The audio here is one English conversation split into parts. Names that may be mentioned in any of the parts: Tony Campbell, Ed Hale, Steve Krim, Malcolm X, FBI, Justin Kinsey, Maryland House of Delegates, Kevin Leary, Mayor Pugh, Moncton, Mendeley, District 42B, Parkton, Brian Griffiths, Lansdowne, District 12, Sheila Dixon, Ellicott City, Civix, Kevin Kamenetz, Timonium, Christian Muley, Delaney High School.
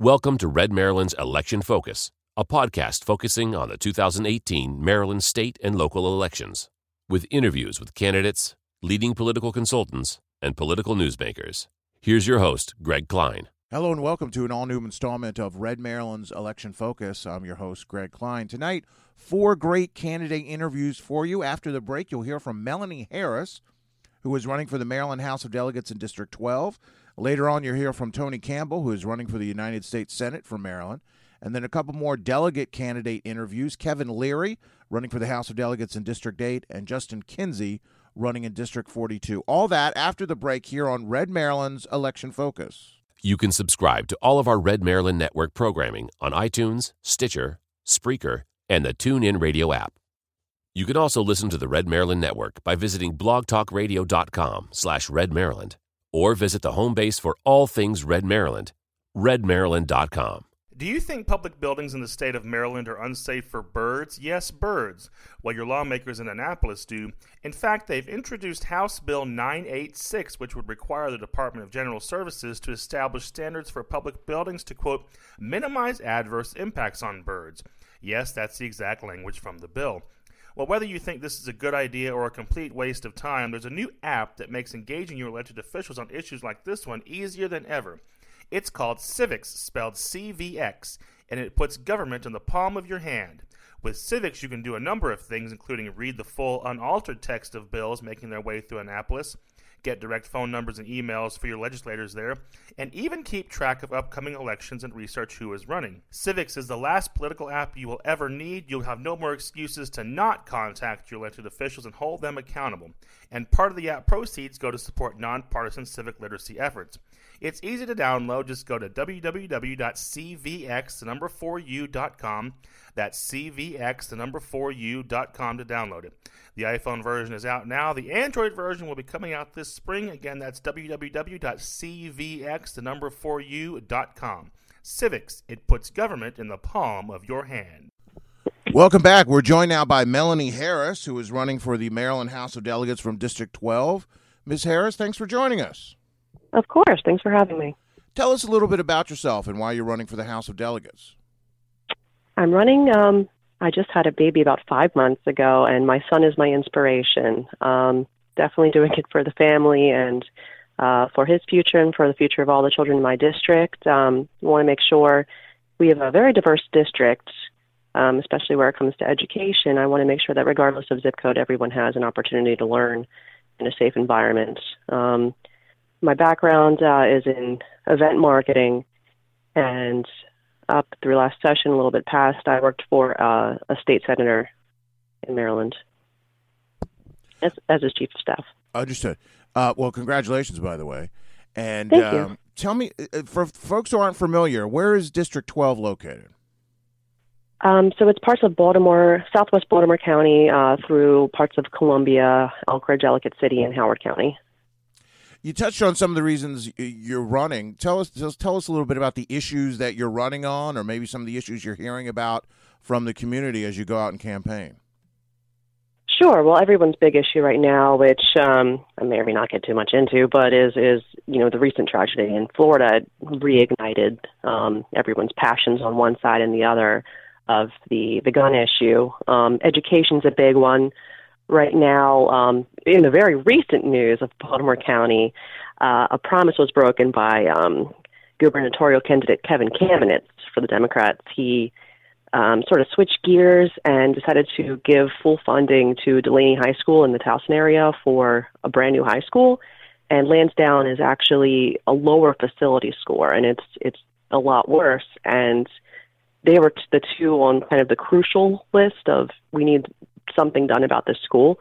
Welcome to Red Maryland's Election Focus, a podcast focusing on the 2018 Maryland state and local elections, with interviews with candidates, leading political consultants, and political newsmakers. Here's your host, Greg Klein. Hello and welcome to an all-new installment of Red Maryland's Election Focus. I'm your host, Greg Klein. Tonight, four great candidate interviews for you. After the break, you'll hear from Melanie Harris, who is running for the Maryland House of Delegates in District 12. Later on, you'll hear from Tony Campbell, who is running for the United States Senate for Maryland. And then a couple more delegate candidate interviews. Kevin Leary, running for the House of Delegates in District 8, and Justin Kinsey, running in District 42. All that after the break here on Red Maryland's Election Focus. You can subscribe to all of our Red Maryland Network programming on iTunes, Stitcher, Spreaker, and the TuneIn Radio app. You can also listen to the Red Maryland Network by visiting blogtalkradio.com/Red Maryland, or visit the home base for all things Red Maryland, redmaryland.com. Do you think public buildings in the state of Maryland are unsafe for birds? Yes, birds. Well, your lawmakers in Annapolis do. In fact, they've introduced House Bill 986, which would require the Department of General Services to establish standards for public buildings to, quote, minimize adverse impacts on birds. Yes, that's the exact language from the bill. Well, whether you think this is a good idea or a complete waste of time, there's a new app that makes engaging your elected officials on issues like this one easier than ever. It's called Civix, spelled CVX, and it puts government in the palm of your hand. With Civix, you can do a number of things, including read the full, unaltered text of bills making their way through Annapolis, get direct phone numbers and emails for your legislators there, and even keep track of upcoming elections and research who is running. Civix is the last political app you will ever need. You'll have no more excuses to not contact your elected officials and hold them accountable. And part of the app proceeds go to support nonpartisan civic literacy efforts. It's easy to download. Just go to www.cvx4u.com. That's cvx4u.com to download it. The iPhone version is out now. The Android version will be coming out this spring. Again, that's www.cvx4u.com. Civix, it puts government in the palm of your hand. Welcome back. We're joined now by Melanie Harris, who is running for the Maryland House of Delegates from District 12. Ms. Harris, thanks for joining us. Of course. Thanks for having me. Tell us a little bit about yourself and why you're running for the House of Delegates. I'm running. I just had a baby about 5 months ago, and my son is my inspiration. Definitely doing it for the family and for his future and for the future of all the children in my district. Want to make sure we have a very diverse district, especially where it comes to education. I want to make sure that regardless of zip code, everyone has an opportunity to learn in a safe environment. My background is in event marketing, and up through last session, a little bit past, I worked for a state senator in Maryland as his chief of staff. Understood. Well, congratulations, by the way. And thank you. Tell me, for folks who aren't familiar, where is District 12 located? So it's parts of Baltimore, southwest Baltimore County, through parts of Columbia, Elk Ridge, Ellicott City, and Howard County. You touched on some of the reasons you're running. Tell us a little bit about the issues that you're running on, or maybe some of the issues you're hearing about from the community as you go out and campaign. Sure. Well, everyone's big issue right now, which I may or may not get too much into, but is you know, the recent tragedy in Florida reignited everyone's passions on one side and the other of the gun issue. Education's a big one. Right now, in the very recent news of Baltimore County, a promise was broken by gubernatorial candidate Kevin Kamenetz for the Democrats. He sort of switched gears and decided to give full funding to Delaney High School in the Towson area for a brand new high school. And Lansdowne is actually a lower facility score, and it's a lot worse. And they were the two on kind of the crucial list of we need something done about this school,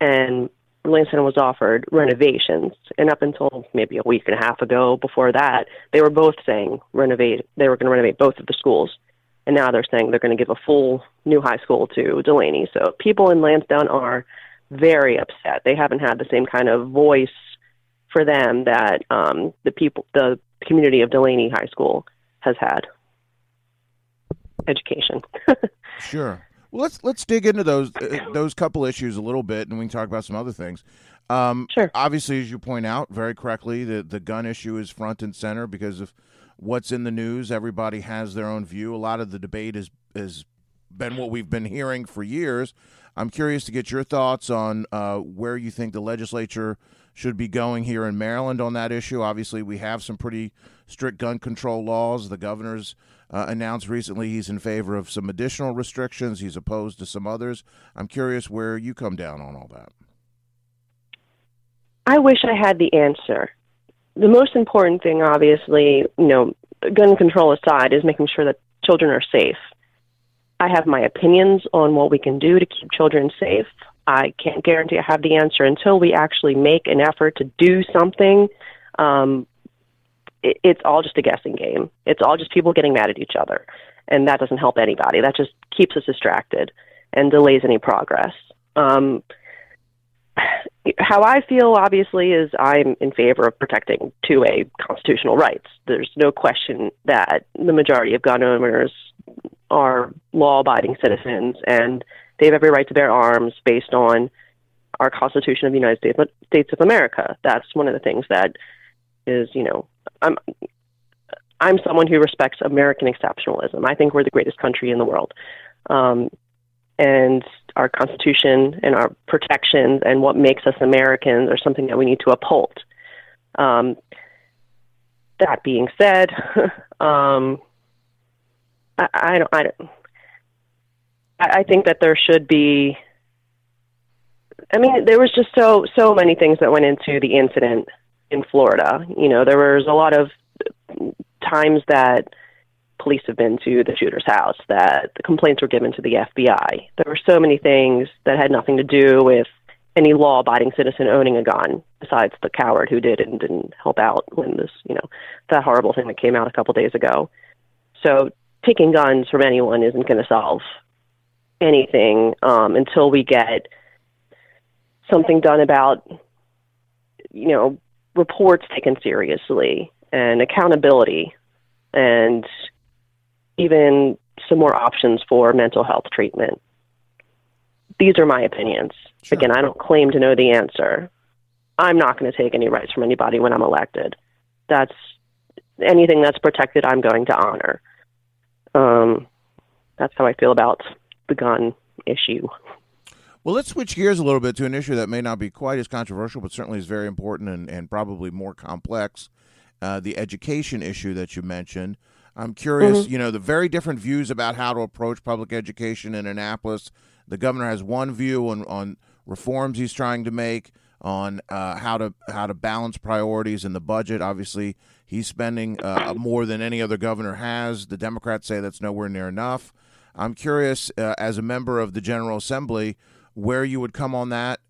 and Lansdowne was offered renovations, and up until maybe a week and a half ago before that, they were both saying renovate. They were going to renovate both of the schools, and now they're saying they're going to give a full new high school to Delaney. So people in Lansdowne are very upset. They haven't had the same kind of voice for them that the community of Delaney High School has had. Education. Sure. Well, let's dig into those couple issues a little bit, and we can talk about some other things. Sure. Obviously, as you point out very correctly, the gun issue is front and center because of what's in the news. Everybody has their own view. A lot of the debate has been what we've been hearing for years. I'm curious to get your thoughts on where you think the legislature should be going here in Maryland on that issue. Obviously, we have some pretty strict gun control laws. The governor's announced recently he's in favor of some additional restrictions. He's opposed to some others. I'm curious where you come down on all that. I wish I had the answer. The most important thing, obviously, gun control aside, is making sure that children are safe. I have my opinions on what we can do to keep children safe. I can't guarantee I have the answer until we actually make an effort to do something. It's all just a guessing game. It's all just people getting mad at each other, and that doesn't help anybody. That just keeps us distracted and delays any progress. How I feel, obviously, is I'm in favor of protecting 2A constitutional rights. There's no question that the majority of gun owners are law-abiding citizens, and they have every right to bear arms based on our Constitution of the United States of America. That's one of the things that is, I'm someone who respects American exceptionalism. I think we're the greatest country in the world. And our Constitution and our protections and what makes us Americans are something that we need to uphold. That being said, I think that there should be. I mean, there was just so many things that went into the incident in Florida. There was a lot of times that police have been to the shooter's house, that the complaints were given to the FBI. There were so many things that had nothing to do with any law-abiding citizen owning a gun, besides the coward who did and didn't help out when this, that horrible thing that came out a couple days ago. So taking guns from anyone isn't going to solve anything until we get something done about, reports taken seriously and accountability and even some more options for mental health treatment. These are my opinions. Sure. Again, I don't claim to know the answer. I'm not going to take any rights from anybody when I'm elected. That's anything that's protected, I'm going to honor. That's how I feel about the gun issue. Well, let's switch gears a little bit to an issue that may not be quite as controversial, but certainly is very important and probably more complex. The education issue that you mentioned. I'm curious, the very different views about how to approach public education in Annapolis. The governor has one view on reforms he's trying to make, on how to balance priorities in the budget. Obviously, he's spending more than any other governor has. The Democrats say that's nowhere near enough. I'm curious, as a member of the General Assembly, where you would come on that,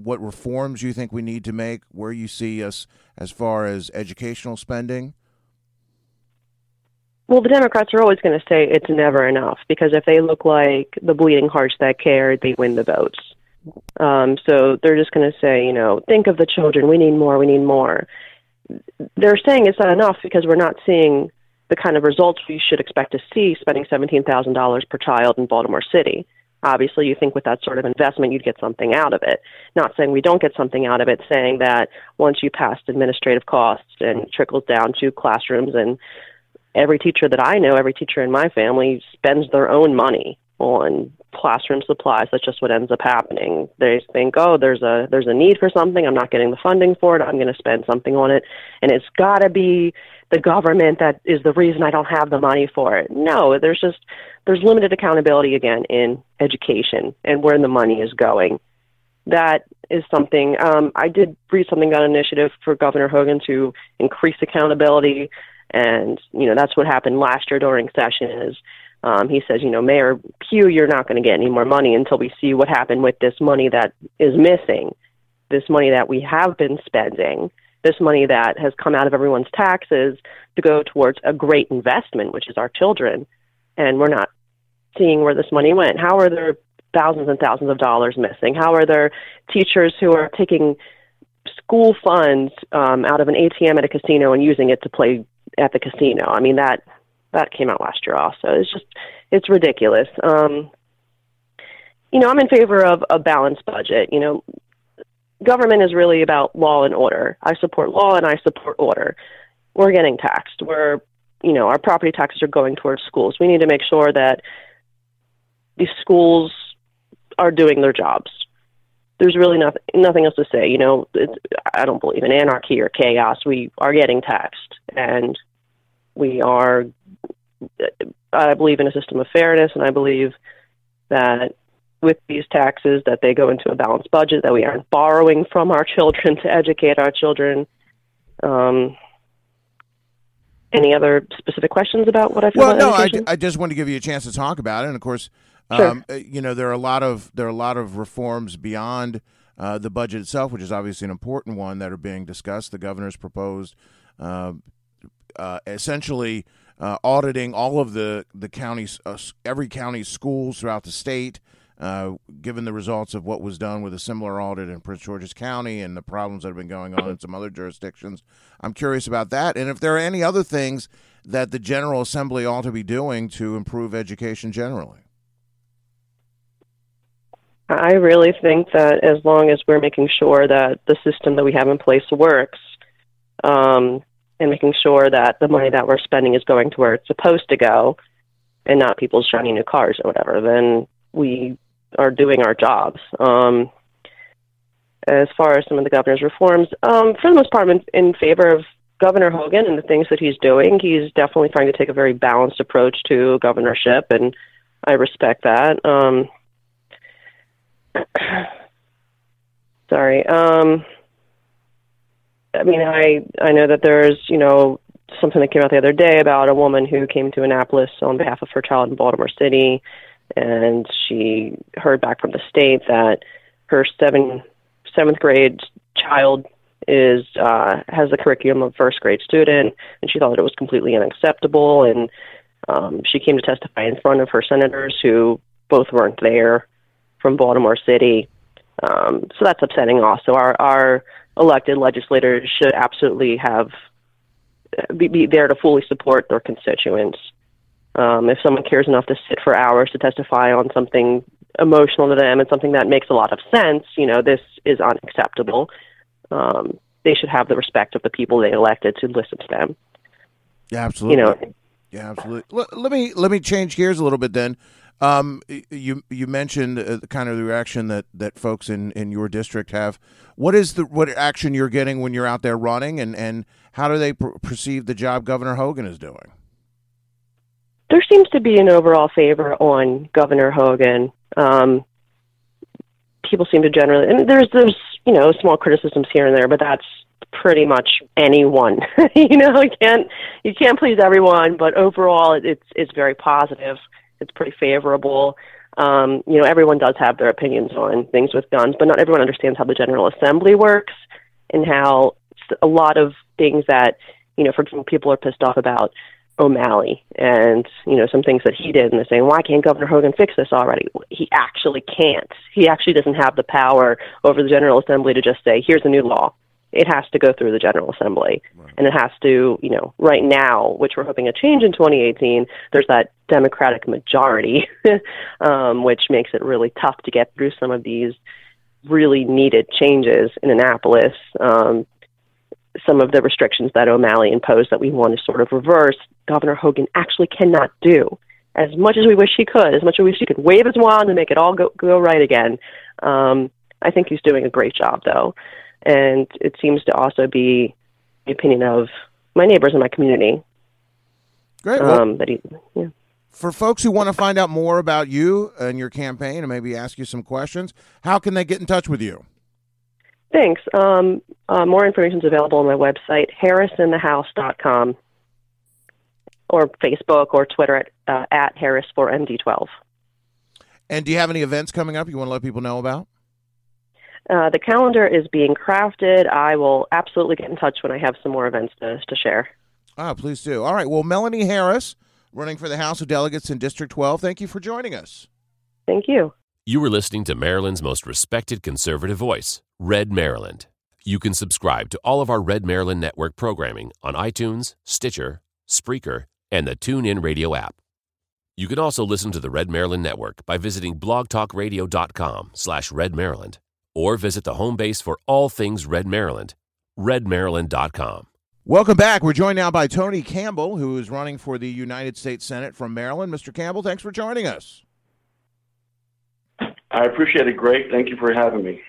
what reforms you think we need to make, where you see us as far as educational spending. Well, the Democrats are always going to say it's never enough, because if they look like the bleeding hearts that care, they win the votes. So they're just going to say, think of the children. We need more. We need more. They're saying it's not enough because we're not seeing the kind of results we should expect to see spending $17,000 per child in Baltimore City. Obviously, you think with that sort of investment, you'd get something out of it. Not saying we don't get something out of it, saying that once you pass administrative costs and trickles down to classrooms, and every teacher that I know, every teacher in my family spends their own money on classroom supplies. That's just what ends up happening. They think, there's a need for something. I'm not getting the funding for it. I'm going to spend something on it. And it's got to be the government that is the reason I don't have the money for it. No, there's limited accountability, again, in education and where the money is going. That is something. I did read something on an initiative for Governor Hogan to increase accountability. And, that's what happened last year during session is, he says, Mayor Pugh, you're not going to get any more money until we see what happened with this money that is missing, this money that we have been spending, this money that has come out of everyone's taxes to go towards a great investment, which is our children. And we're not seeing where this money went. How are there thousands and thousands of dollars missing? How are there teachers who are taking school funds out of an ATM at a casino and using it to play at the casino? I mean, that came out last year also. It's ridiculous. I'm in favor of a balanced budget. Government is really about law and order. I support law and I support order. We're getting taxed. We're you know, our property taxes are going towards schools. We need to make sure that these schools are doing their jobs. There's really nothing else to say. You know, I don't believe in anarchy or chaos. We are getting taxed, and I believe in a system of fairness, and I believe that with these taxes that they go into a balanced budget, that we aren't borrowing from our children to educate our children. Any other specific questions about what I feel about education? I just want to give you a chance to talk about it. And of course, you know, there are a lot of reforms beyond the budget itself, which is obviously an important one, that are being discussed. The governor's proposed essentially auditing all of the counties, every county's schools throughout the state, given the results of what was done with a similar audit in Prince George's County and the problems that have been going on in some other jurisdictions. I'm curious about that, and if there are any other things that the General Assembly ought to be doing to improve education generally. I really think that as long as we're making sure that the system that we have in place works, and making sure that the money that we're spending is going to where it's supposed to go and not people's shiny new cars or whatever, then we are doing our jobs. As far as some of the governor's reforms, for the most part, I'm in favor of Governor Hogan and the things that he's doing. He's definitely trying to take a very balanced approach to governorship, and I respect that. I mean, I know that there's, you know, something that came out the other day about a woman who came to Annapolis on behalf of her child in Baltimore City, and she heard back from the state that her seventh grade child is has the curriculum of first grade student, and she thought that it was completely unacceptable, and she came to testify in front of her senators, who both weren't there, from Baltimore City. So that's upsetting also. Our elected legislators should absolutely be there to fully support their constituents. If someone cares enough to sit for hours to testify on something emotional to them and something that makes a lot of sense, you know, this is unacceptable. They should have the respect of the people they elected to listen to them. Yeah, absolutely. You know? Yeah, absolutely. Let me change gears a little bit then. You mentioned kind of the reaction that folks in your district have. What is what action you're getting when you're out there running, and how do they perceive the job Governor Hogan is doing? There seems to be an overall favor on Governor Hogan. People seem to generally, and there's you know, small criticisms here and there, but that's pretty much anyone. You know, you can't please everyone, but overall it's very positive. It's pretty favorable. You know, everyone does have their opinions on things with guns, but not everyone understands how the General Assembly works and how a lot of things that, you know, for example, people are pissed off about O'Malley and, you know, some things that he did, and they're saying, why can't Governor Hogan fix this already? He actually can't. He actually doesn't have the power over the General Assembly to just say, here's a new law. It has to go through the General Assembly, right? And it has to, you know, right now, which we're hoping a change in 2018, there's that Democratic majority, which makes it really tough to get through some of these really needed changes in Annapolis. Some of the restrictions that O'Malley imposed that we want to sort of reverse, Governor Hogan actually cannot do. As much as we wish he could, as much as we wish he could wave his wand and make it all go right again, I think he's doing a great job, though. And it seems to also be the opinion of my neighbors in my community. Great. For folks who want to find out more about you and your campaign and maybe ask you some questions, how can they get in touch with you? Thanks. More information is available on my website, harrisinthehouse.com, or Facebook or Twitter at Harris4MD12. And do you have any events coming up you want to let people know about? The calendar is being crafted. I will absolutely get in touch when I have some more events to share. Ah, please do. All right. Well, Melanie Harris, running for the House of Delegates in District 12, thank you for joining us. Thank you. You were listening to Maryland's most respected conservative voice, Red Maryland. You can subscribe to all of our Red Maryland Network programming on iTunes, Stitcher, Spreaker, and the TuneIn Radio app. You can also listen to the Red Maryland Network by visiting blogtalkradio.com/Red Maryland. Or visit the home base for all things Red Maryland, redmaryland.com. Welcome back. We're joined now by Tony Campbell, who is running for the United States Senate from Maryland. Mr. Campbell, thanks for joining us. I appreciate it, Greg. Thank you for having me.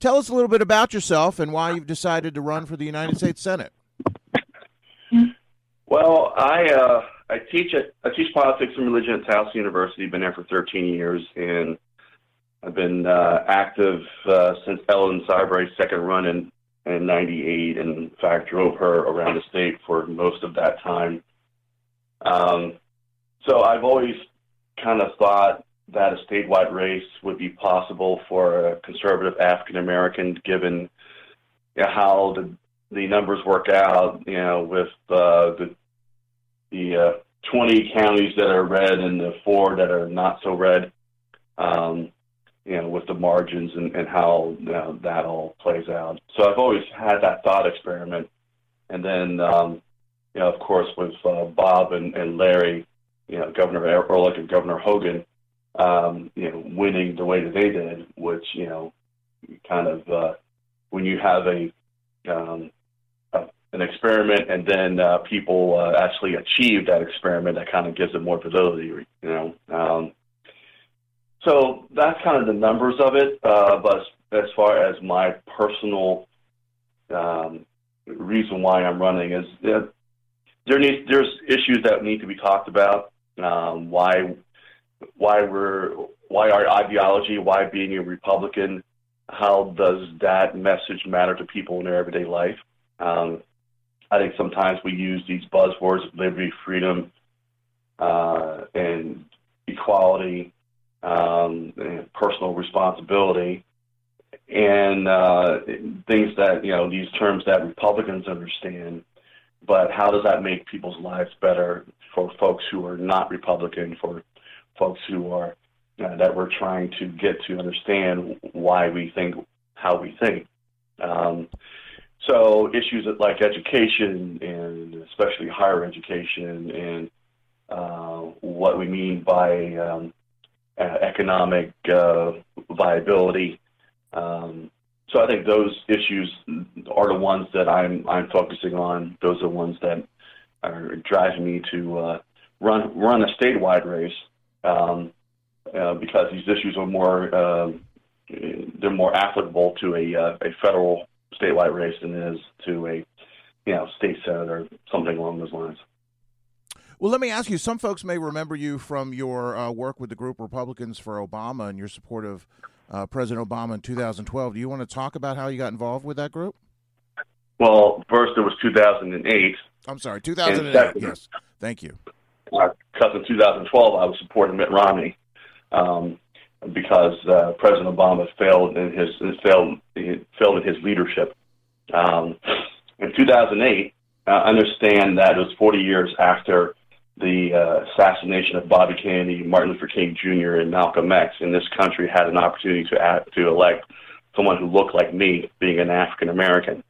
Tell us a little bit about yourself and why you've decided to run for the United States Senate. Well, I teach politics and religion at Towson University. Been there for 13 years, and I've been active since Ellen Seibrecht's second run in 98, and in fact drove her around the state for most of that time. So I've always kind of thought that a statewide race would be possible for a conservative African-American, given how the numbers work out, with the 20 counties that are red and the 4 that are not so red, with the margins and how that all plays out. So I've always had that thought experiment. And then, of course, with Bob and Larry, Governor Ehrlich and Governor Hogan, winning the way that they did, which, kind of when you have an experiment and then people actually achieve that experiment, that kind of gives it more fidelity, So that's kind of the numbers of it. But as far as my personal reason why I'm running is that there's issues that need to be talked about. Why our ideology, why being a Republican, how does that message matter to people in their everyday life? I think sometimes we use these buzzwords, liberty, freedom, and equality, and personal responsibility, and things that, these terms that Republicans understand. But how does that make people's lives better for folks who are not Republican, for folks who are that we're trying to get to understand why we think how we think. So issues like education, and especially higher education, and what we mean by economic viability. So I think those issues are the ones that I'm focusing on. Those are the ones that are driving me to run a statewide race. Because these issues are more applicable to a federal statewide race than it is to a state senate or something along those lines. Well, let me ask you. Some folks may remember you from your work with the group Republicans for Obama and your support of President Obama in 2012. Do you want to talk about how you got involved with that group? Well, first it was 2008. I'm sorry, 2008. Second, yes, thank you. Because in 2012, I was supporting Mitt Romney because President Obama failed in his leadership. In 2008, I understand that it was 40 years after the assassination of Bobby Kennedy, Martin Luther King Jr., and Malcolm X, and this country had an opportunity to elect someone who looked like me, being an African American.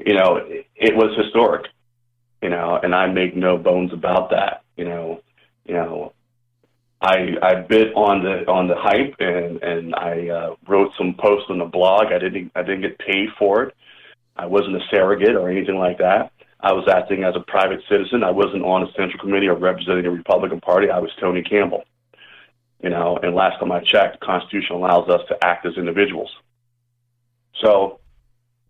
It was historic. And I make no bones about that. I bit on the hype, and I wrote some posts on the blog. I didn't get paid for it. I wasn't a surrogate or anything like that. I was acting as a private citizen. I wasn't on a central committee or representing the Republican Party. I was Tony Campbell. And last time I checked, the Constitution allows us to act as individuals. So,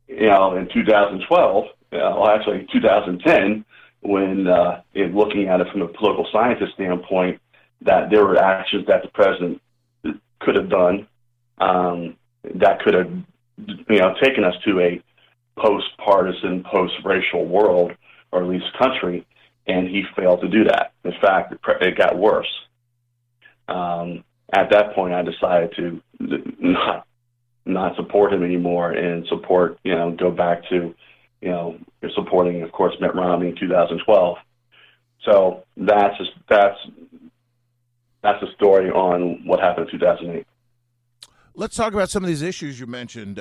in 2012. Well, actually, 2010, when looking at it from a political scientist standpoint, that there were actions that the president could have done that could have, taken us to a post-partisan, post-racial world, or at least country, and he failed to do that. In fact, it got worse. At that point, I decided to not support him anymore and support, go back to. You're supporting, of course, Mitt Romney in 2012. So that's a story on what happened in 2008. Let's talk about some of these issues you mentioned,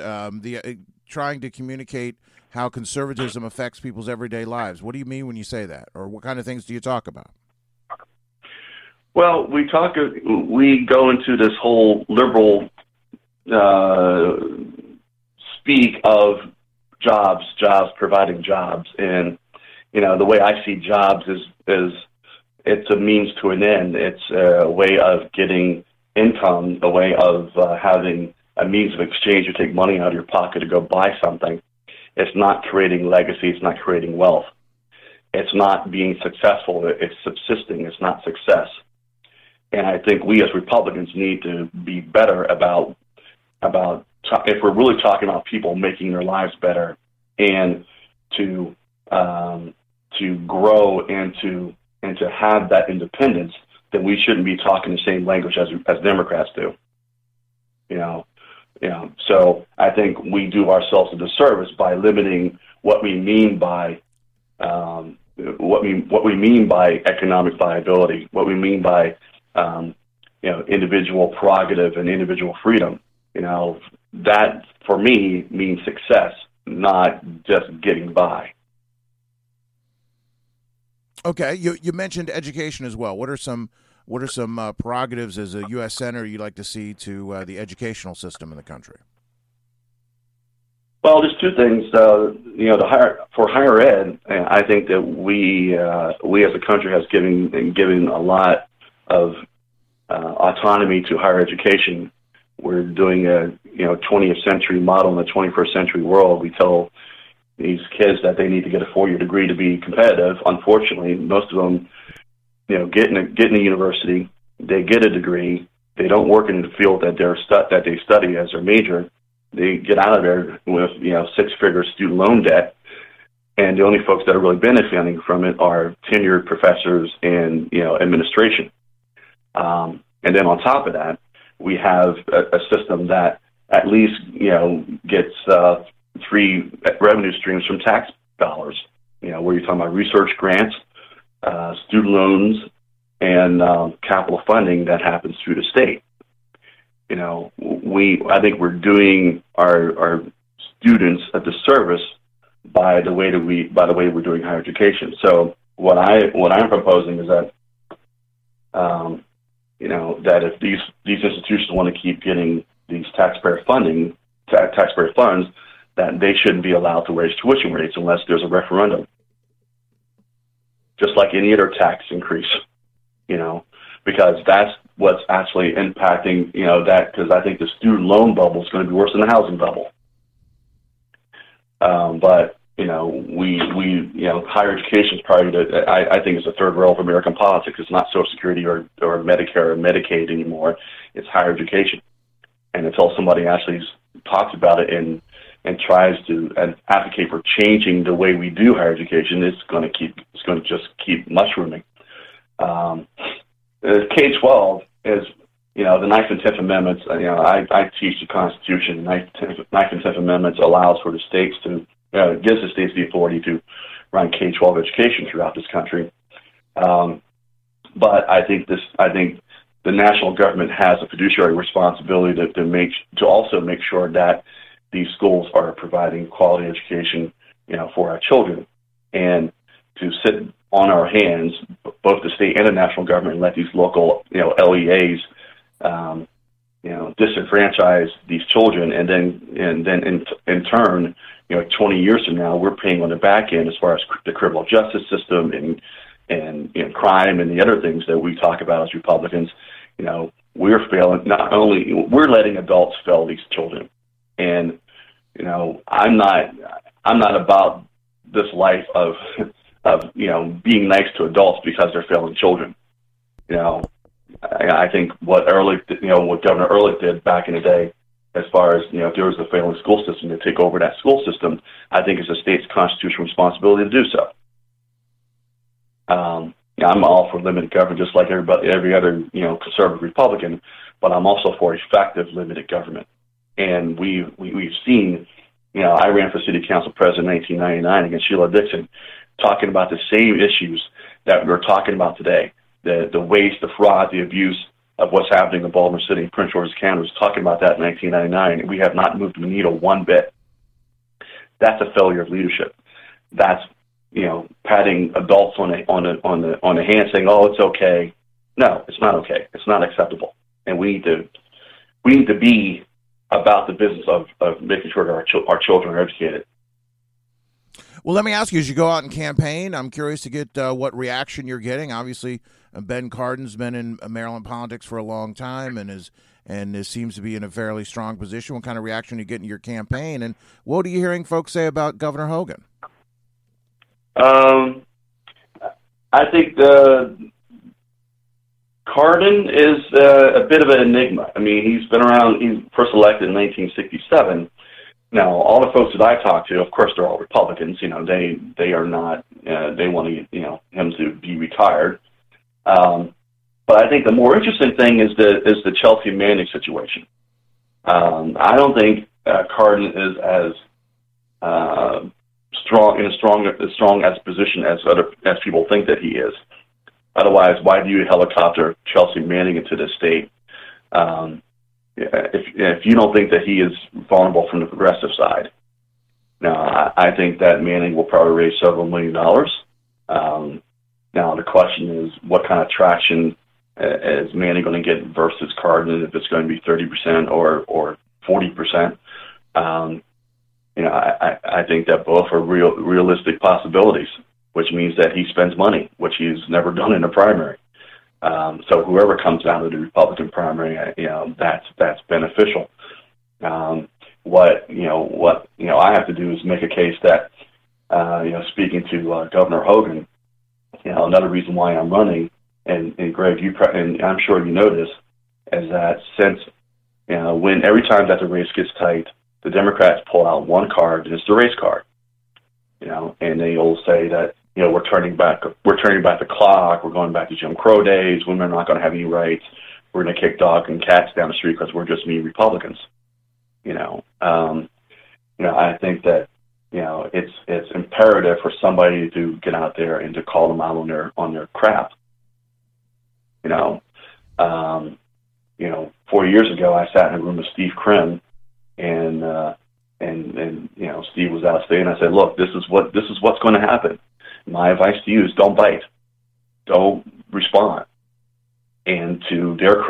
trying to communicate how conservatism affects people's everyday lives. What do you mean when you say that, or what kind of things do you talk about? Well, we go into this whole liberal speak of jobs, providing jobs. And, you know, the way I see jobs is it's a means to an end. It's a way of getting income, a way of having a means of exchange. You take money out of your pocket to go buy something. It's not creating legacy. It's not creating wealth. It's not being successful. It's subsisting. It's not success. And I think we as Republicans need to be better about if we're really talking about people making their lives better and to grow and to have that independence, then we shouldn't be talking the same language as Democrats do. You know. So I think we do ourselves a disservice by limiting what we mean by what we mean by economic viability, what we mean by individual prerogative and individual freedom. You know, that for me means success, not just getting by. Okay, you mentioned education as well. What are some prerogatives as a U.S. senator you'd like to see to the educational system in the country? Well, there's two things. For higher ed, I think that we as a country has given a lot of autonomy to higher education. We're doing a 20th century model in the 21st century world. We tell these kids that they need to get a 4-year degree to be competitive. Unfortunately, most of them, get in a university, they get a degree, they don't work in the field that they study as their major. They get out of there with six-figure student loan debt, and the only folks that are really benefiting from it are tenured professors and administration. And then on top of that, we have a system that at least gets three revenue streams from tax dollars. Where you're talking about research grants, student loans, and capital funding that happens through the state. I think we're doing our students a disservice by the way we're doing higher education. So what I'm proposing is that that if these institutions want to keep getting these taxpayer funds, that they shouldn't be allowed to raise tuition rates unless there's a referendum, just like any other tax increase, because that's what's actually impacting, because I think the student loan bubble is going to be worse than the housing bubble. But, higher education is probably, I think, is the third rail of American politics. It's not Social Security or Medicare or Medicaid anymore. It's higher education. And until somebody actually talks about it and tries to advocate for changing the way we do higher education, it's going to just keep mushrooming. K-12 is, the 9th and 10th Amendments. I teach the Constitution. The 9th and 10th Amendments allows for the states to, gives the states the authority to run K-12 education throughout this country. But I think the national government has a fiduciary responsibility to also make sure that these schools are providing quality education, for our children, and to sit on our hands, both the state and the national government, and let these local, LEAs, disenfranchise these children, and then in turn, 20 years from now, we're paying on the back end as far as the criminal justice system and crime and the other things that we talk about as Republicans. We're failing. Not only we're letting adults fail these children, and I'm not about this life of being nice to adults because they're failing children. I think what Governor Ehrlich did back in the day, as far as, if there was a failing school system, to take over that school system, I think it's the state's constitutional responsibility to do so. I'm all for limited government, just like every other, conservative Republican, but I'm also for effective limited government. And we've seen, I ran for city council president in 1999 against Sheila Dixon, talking about the same issues that we're talking about today, the waste, the fraud, the abuse of what's happening in Baltimore City and Prince George's County. Was talking about that in 1999, and we have not moved the needle one bit. That's a failure of leadership. That's, patting adults on the hand, saying, "Oh, it's okay." No, it's not okay. It's not acceptable, and we need to be about the business of making sure that our children are educated. Well, let me ask you, as you go out and campaign, I'm curious to get what reaction you're getting. Obviously, Ben Cardin's been in Maryland politics for a long time and this seems to be in a fairly strong position. What kind of reaction you get in your campaign, and what are you hearing folks say about Governor Hogan? I think Cardin is a bit of an enigma. I mean, he's been around. He's first elected in 1967. Now, all the folks that I talk to, of course, they're all Republicans. You know, they are not. They want to, him to be retired. But I think the more interesting thing is the Chelsea Manning situation. I don't think Cardin is as strong as position as people think that he is. Otherwise, why do you helicopter Chelsea Manning into this state? If you don't think that he is vulnerable from the progressive side, now I think that Manning will probably raise several $1 million. Now the question is, what kind of traction is Manning going to get versus Cardin? If it's going to be 30% or 40%, I think that both are realistic possibilities, which means that he spends money, which he's never done in a primary. So whoever comes out of the Republican primary, that's beneficial. What I have to do is make a case that, speaking to Governor Hogan, another reason why I'm running, and Greg, and I'm sure you know this, is that since, when every time that the race gets tight, the Democrats pull out one card, and it's the race card. And they'll say that, we're turning back the clock, we're going back to Jim Crow days, women are not going to have any rights, we're going to kick dogs and cats down the street because we're just mean Republicans. I think that, it's imperative for somebody to get out there and to call them out on their crap. 4 years ago, I sat in a room with Steve Krim, and Steve was out today, and I said, look, this is what's going to happen. My advice to you is don't bite. Don't respond. And to their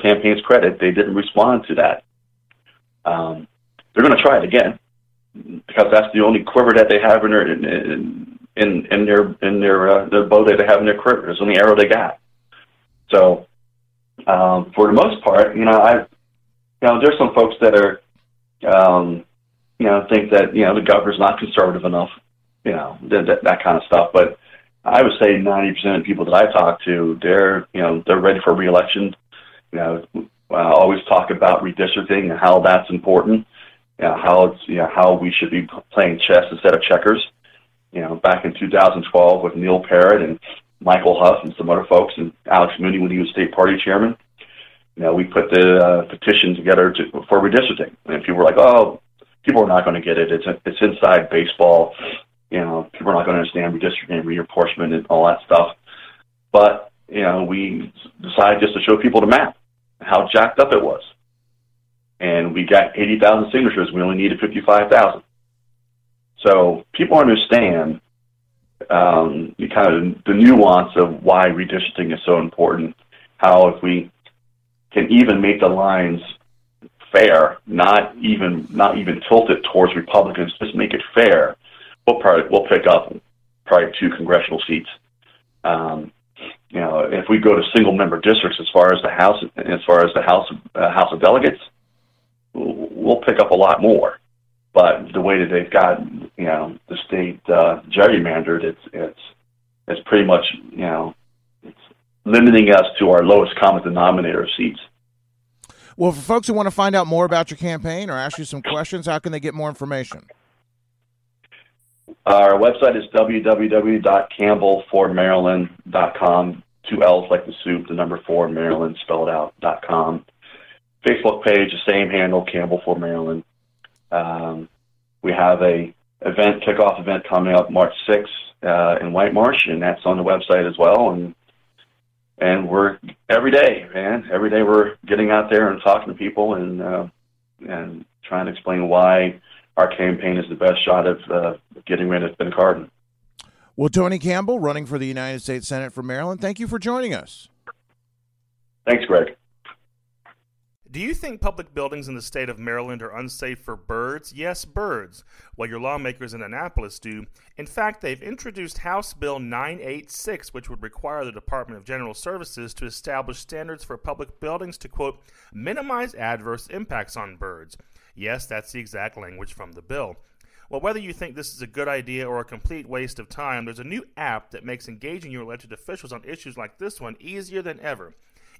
campaign's credit, they didn't respond to that. They're going to try it again because that's the only quiver that they have in their bow that they have in their quiver. It's the only arrow they got. So, for the most part, there's some folks that are, think that, the governor's not conservative enough, that kind of stuff. But I would say 90% of people that I talk to, they're ready for reelection. I always talk about redistricting and how that's important, how we should be playing chess instead of checkers. Back in 2012 with Neil Parrott and Michael Huff and some other folks and Alex Mooney when he was state party chairman, we put the petition together for redistricting. And people were like, oh, people are not going to get it. It's inside baseball. People are not going to understand redistricting, reapportionment, and all that stuff. But, we decided just to show people the map, how jacked up it was. And we got 80,000 signatures. We only needed 55,000. So people understand kind of the nuance of why redistricting is so important, how if we can even make the lines fair, not even tilted towards Republicans, just make it fair, we'll pick up probably 2 congressional seats. If we go to single member districts as far as the House of Delegates, we'll pick up a lot more. But the way that they've got the state gerrymandered, it's pretty much it's limiting us to our lowest common denominator of seats. Well, for folks who want to find out more about your campaign or ask you some questions, how can they get more information? Our website is www.campbellformaryland.com, 2 L's like the soup, the number 4, Maryland, spelled out, .com. Facebook page, the same handle, Campbell for Maryland. We have a kickoff event coming up March 6th in White Marsh, and that's on the website as well. And we're every day we're getting out there and talking to people and trying to explain why our campaign is the best shot of getting rid of Ben Cardin. Well, Tony Campbell, running for the United States Senate for Maryland, thank you for joining us. Thanks, Greg. Do you think public buildings in the state of Maryland are unsafe for birds? Yes, birds. Well, your lawmakers in Annapolis do. In fact, they've introduced House Bill 986, which would require the Department of General Services to establish standards for public buildings to, quote, minimize adverse impacts on birds. Yes, that's the exact language from the bill. Well, whether you think this is a good idea or a complete waste of time, there's a new app that makes engaging your elected officials on issues like this one easier than ever.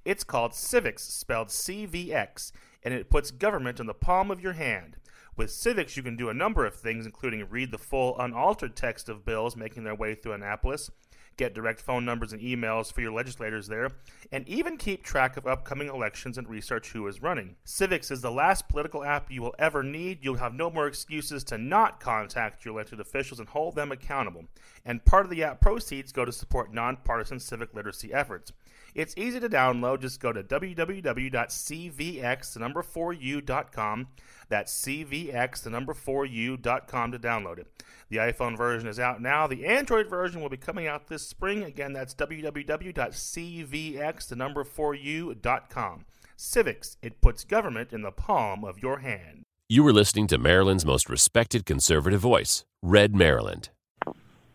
It's called Civix, spelled CVX, and it puts government in the palm of your hand. With Civix, you can do a number of things, including read the full, unaltered text of bills making their way through Annapolis, get direct phone numbers and emails for your legislators there, and even keep track of upcoming elections and research who is running. Civix is the last political app you will ever need. You'll have no more excuses to not contact your elected officials and hold them accountable. And part of the app proceeds go to support nonpartisan civic literacy efforts. It's easy to download. Just go to www.cvx4u.com. That's cvx4u.com to download it. The iPhone version is out now. The Android version will be coming out this spring. Again, that's www.cvx4u.com. Civix, it puts government in the palm of your hand. You were listening to Maryland's most respected conservative voice, Red Maryland.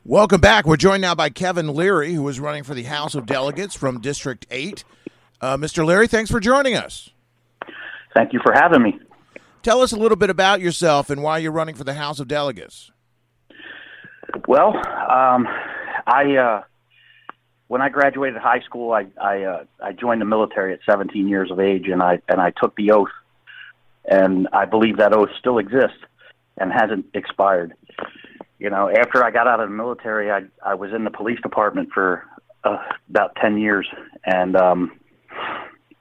Welcome back. We're joined now by Kevin Leary, who is running for the House of Delegates from District 8. Mr. Leary, thanks for joining us. Thank you for having me. Tell us a little bit about yourself and why you're running for the House of Delegates. Well, when I graduated high school, I joined the military at 17 years of age, and I took the oath, and I believe that oath still exists and hasn't expired. You know, after I got out of the military, I was in the police department for about 10 years and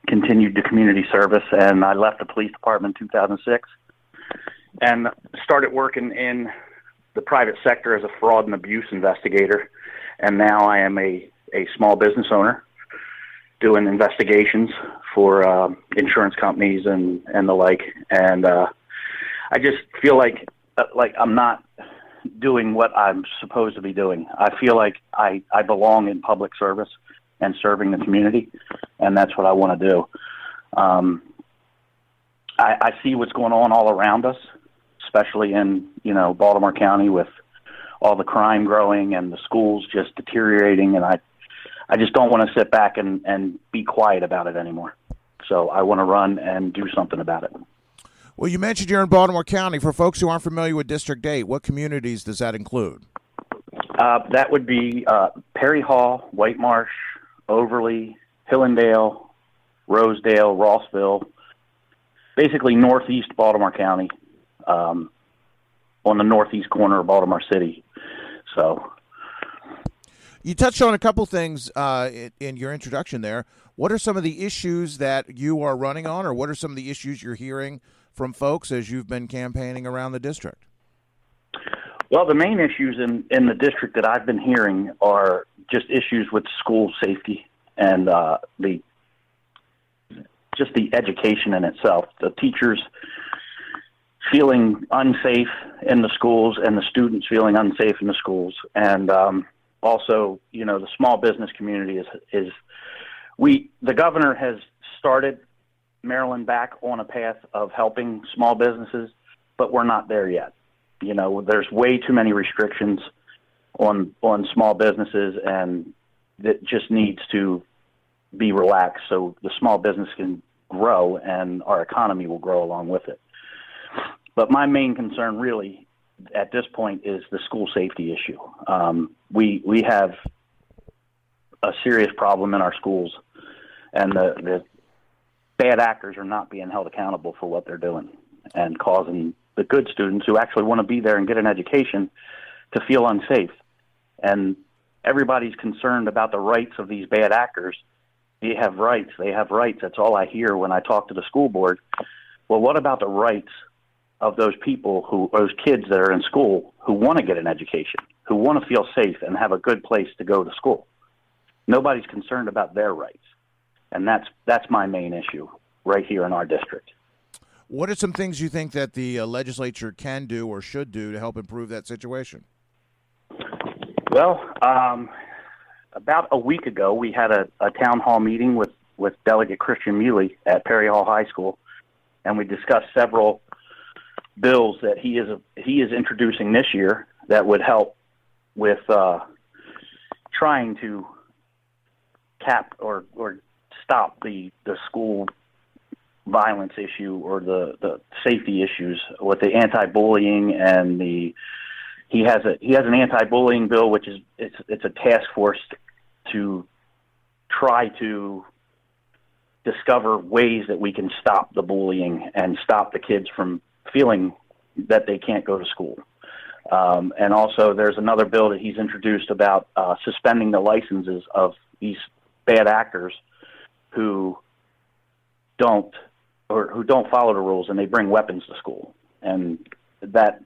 continued to community service. And I left the police department in 2006 and started working in the private sector as a fraud and abuse investigator. And now I am a small business owner doing investigations for insurance companies and the like. And I just feel like I'm not doing what I'm supposed to be doing. I feel like I belong in public service and serving the community, and that's what I want to do. I see what's going on all around us, especially in, you know, Baltimore County with all the crime growing and the schools just deteriorating, and I just don't want to sit back and be quiet about it anymore. So I want to run and do something about it. Well, you mentioned you're in Baltimore County. For folks who aren't familiar with District 8, what communities does that include? That would be Perry Hall, White Marsh, Overly, Hillendale, Rosedale, Rossville, basically northeast Baltimore County, on the northeast corner of Baltimore City. So, you touched on a couple things in your introduction there. What are some of the issues that you are running on, or what are some of the issues you're hearing from folks as you've been campaigning around the district? Well, the main issues in the district that I've been hearing are just issues with school safety and the education in itself. The teachers feeling unsafe in the schools and the students feeling unsafe in the schools. And also, you know, the small business community the governor has started Maryland back on a path of helping small businesses, but we're not there yet. You know, there's way too many restrictions on small businesses, and that just needs to be relaxed so the small business can grow and our economy will grow along with it. But my main concern really at this point is the school safety issue. We have a serious problem in our schools, and the bad actors are not being held accountable for what they're doing and causing the good students who actually want to be there and get an education to feel unsafe. And everybody's concerned about the rights of these bad actors. They have rights. That's all I hear when I talk to the school board. Well, what about the rights of those people, those kids that are in school who want to get an education, who want to feel safe and have a good place to go to school? Nobody's concerned about their rights. And that's my main issue right here in our district. What are some things you think that the legislature can do or should do to help improve that situation? Well, about a week ago, we had a town hall meeting with Delegate Christian Muley at Perry Hall High School, and we discussed several bills that he is introducing this year that would help with trying to cap or stop the school violence issue or the safety issues with the anti-bullying and he has an anti-bullying bill, which is it's a task force to try to discover ways that we can stop the bullying and stop the kids from feeling that they can't go to school. And also there's another bill that he's introduced about suspending the licenses of these bad actors who don't follow the rules and they bring weapons to school. And that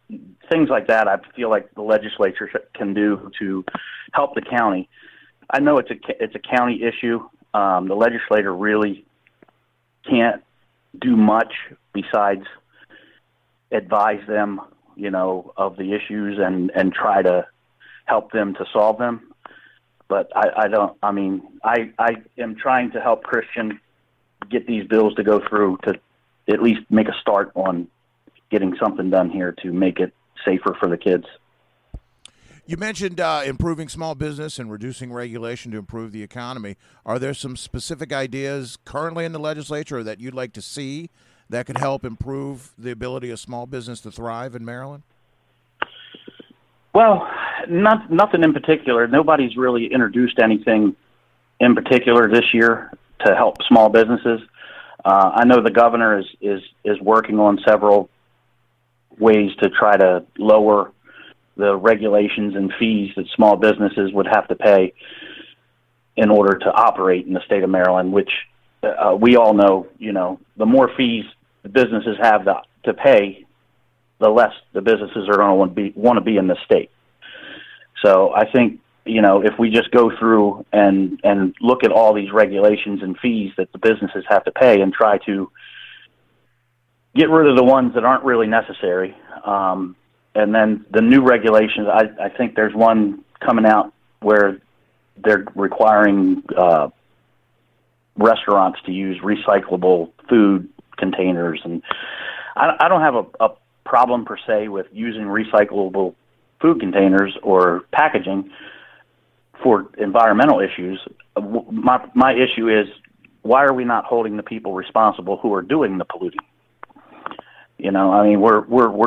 things like that, I feel like the legislature can do to help the county. I know it's a county issue. The legislator really can't do much besides advise them, of the issues and try to help them to solve them. But I am trying to help Christian get these bills to go through to at least make a start on getting something done here to make it safer for the kids. You mentioned improving small business and reducing regulation to improve the economy. Are there some specific ideas currently in the legislature that you'd like to see that could help improve the ability of small business to thrive in Maryland? Well, nothing in particular. Nobody's really introduced anything in particular this year to help small businesses. I know the governor is working on several ways to try to lower the regulations and fees that small businesses would have to pay in order to operate in the state of Maryland, which we all know, the more fees the businesses have to pay, the less the businesses are going to want to be in the state. So I think, if we just go through and look at all these regulations and fees that the businesses have to pay and try to get rid of the ones that aren't really necessary. And then the new regulations, I think there's one coming out where they're requiring restaurants to use recyclable food containers. And I don't have a problem per se with using recyclable food containers or packaging for environmental issues. My issue is, why are we not holding the people responsible who are doing the polluting? We're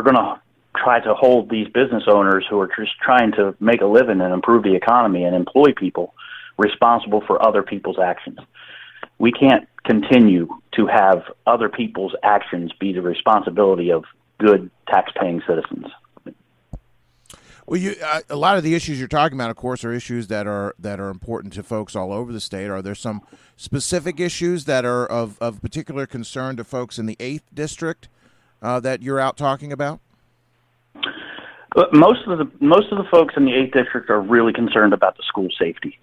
going to try to hold these business owners who are just trying to make a living and improve the economy and employ people responsible for other people's actions. We can't continue to have other people's actions be the responsibility of good tax-paying citizens. Well, a lot of the issues you're talking about, of course, are issues that are important to folks all over the state. Are there some specific issues that are of particular concern to folks in the 8th District that you're out talking about? Most of the folks in the 8th District are really concerned about the school safety.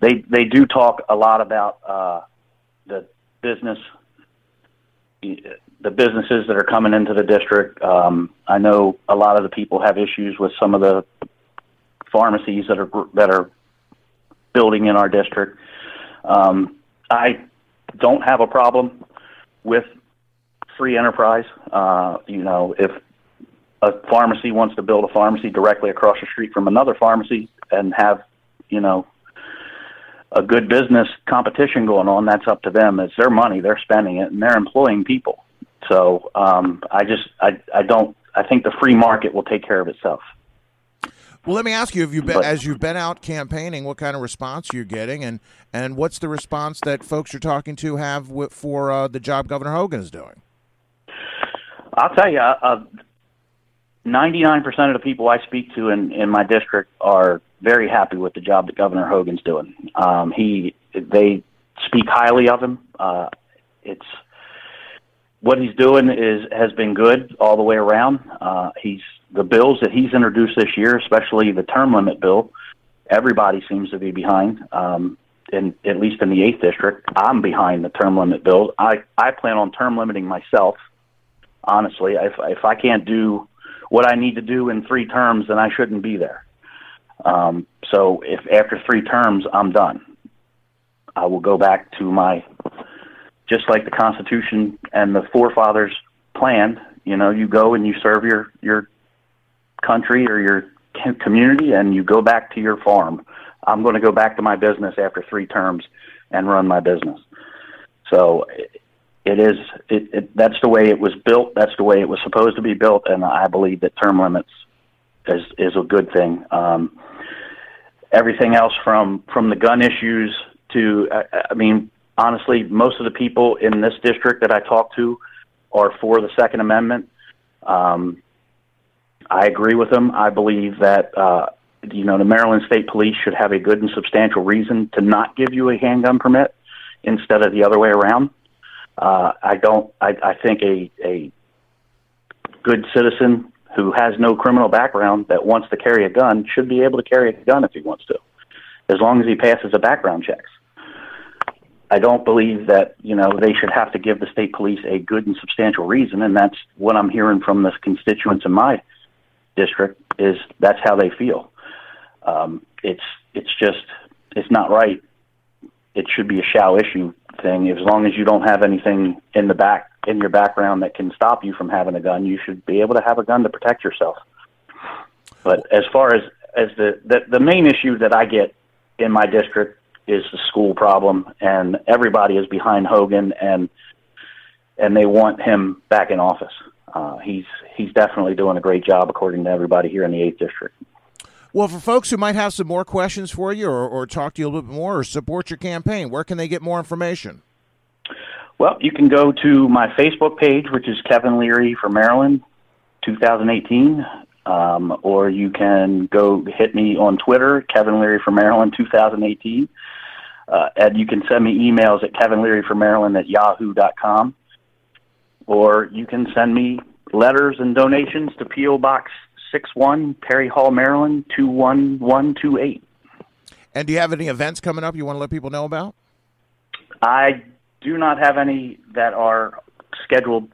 They do talk a lot about the businesses that are coming into the district. I know a lot of the people have issues with some of the pharmacies that are building in our district. I don't have a problem with free enterprise. If a pharmacy wants to build a pharmacy directly across the street from another pharmacy and have, a good business competition going on, that's up to them. It's their money, they're spending it, and they're employing people. So I think the free market will take care of itself. Well, let me ask you, as you've been out campaigning, what kind of response you're getting, and what's the response that folks you're talking to have for the job Governor Hogan is doing? I'll tell you, 99% of the people I speak to in my district are very happy with the job that Governor Hogan's doing. They speak highly of him. It's what he's doing has been good all the way around. The bills that he's introduced this year, especially the term limit bill, everybody seems to be behind. At least in the 8th District, I'm behind the term limit bill. I plan on term limiting myself. Honestly, if I can't do what I need to do in 3 terms, then I shouldn't be there. So if after 3 terms I'm done, I will go back to my just like the Constitution and the forefathers planned, you know, you go and you serve your country or your community, and you go back to your farm. I'm going to go back to my business after three terms and run my business. So it is, that's the way it was built. That's the way it was supposed to be built. And I believe that term limits is a good thing. Everything else from the gun issues to, I mean, honestly, most of the people in this district that I talk to are for the Second Amendment. I agree with them. I believe that, you know, the Maryland State Police should have a good and substantial reason to not give you a handgun permit instead of the other way around. I think a good citizen who has no criminal background that wants to carry a gun should be able to carry a gun if he wants to, as long as he passes a background check. I don't believe that, you know, they should have to give the state police a good and substantial reason, and that's what I'm hearing from the constituents in my district, is that's how they feel. It's not right. It should be a shall issue thing. As long as you don't have anything in your background that can stop you from having a gun, you should be able to have a gun to protect yourself. But as far as the main issue that I get in my district is the school problem, and everybody is behind Hogan, and they want him back in office. He's definitely doing a great job, according to everybody here in the 8th District. Well, for folks who might have some more questions for you or talk to you a little bit more or support your campaign, where can they get more information? Well, you can go to my Facebook page, which is Kevin Leary for Maryland 2018, or you can go hit me on Twitter, Kevin Leary for Maryland 2018, and you can send me emails at kevinlearyformaryland@yahoo.com. Or you can send me letters and donations to P.O. Box 61, Perry Hall, Maryland, 21128. And do you have any events coming up you want to let people know about? I do not have any that are scheduled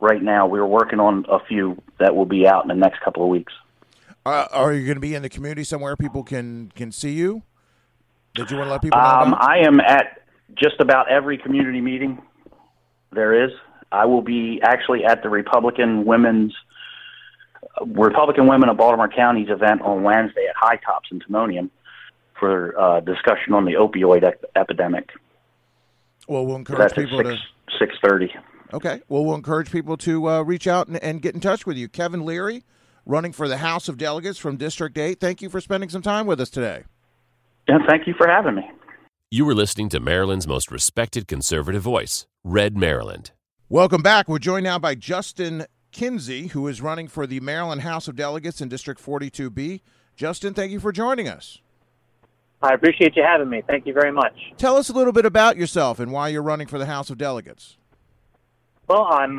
right now. We're working on a few that will be out in the next couple of weeks. Are you going to be in the community somewhere people can see you? Did you want to let people know about? I am at just about every community meeting there is. I will be actually at the Republican Women of Baltimore County's event on Wednesday at High Tops in Timonium for discussion on the opioid epidemic. Well, we'll encourage people to... 6:30. Okay. Well, we'll encourage people to reach out and get in touch with you. Kevin Leary, running for the House of Delegates from District 8. Thank you for spending some time with us today. And thank you for having me. You were listening to Maryland's most respected conservative voice, Red Maryland. Welcome back. We're joined now by Justin Kinsey, who is running for the Maryland House of Delegates in District 42B. Justin, thank you for joining us. I appreciate you having me. Thank you very much. Tell us a little bit about yourself and why you're running for the House of Delegates. Well, I'm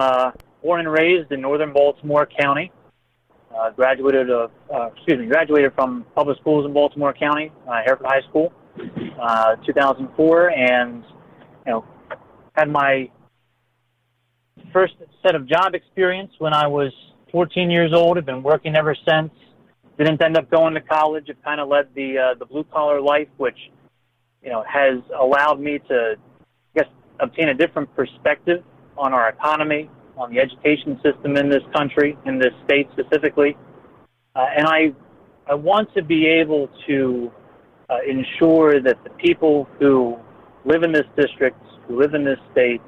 born and raised in northern Baltimore County. Graduated from public schools in Baltimore County, Hereford High School, 2004, and you know, had my first set of job experience when I was 14 years old. I've been working ever since. Didn't end up going to college. It kind of led the blue collar life, which, you know, has allowed me to, I guess, obtain a different perspective on our economy, on the education system in this country, in this state specifically. And I want to be able to ensure that the people who live in this district, who live in this state,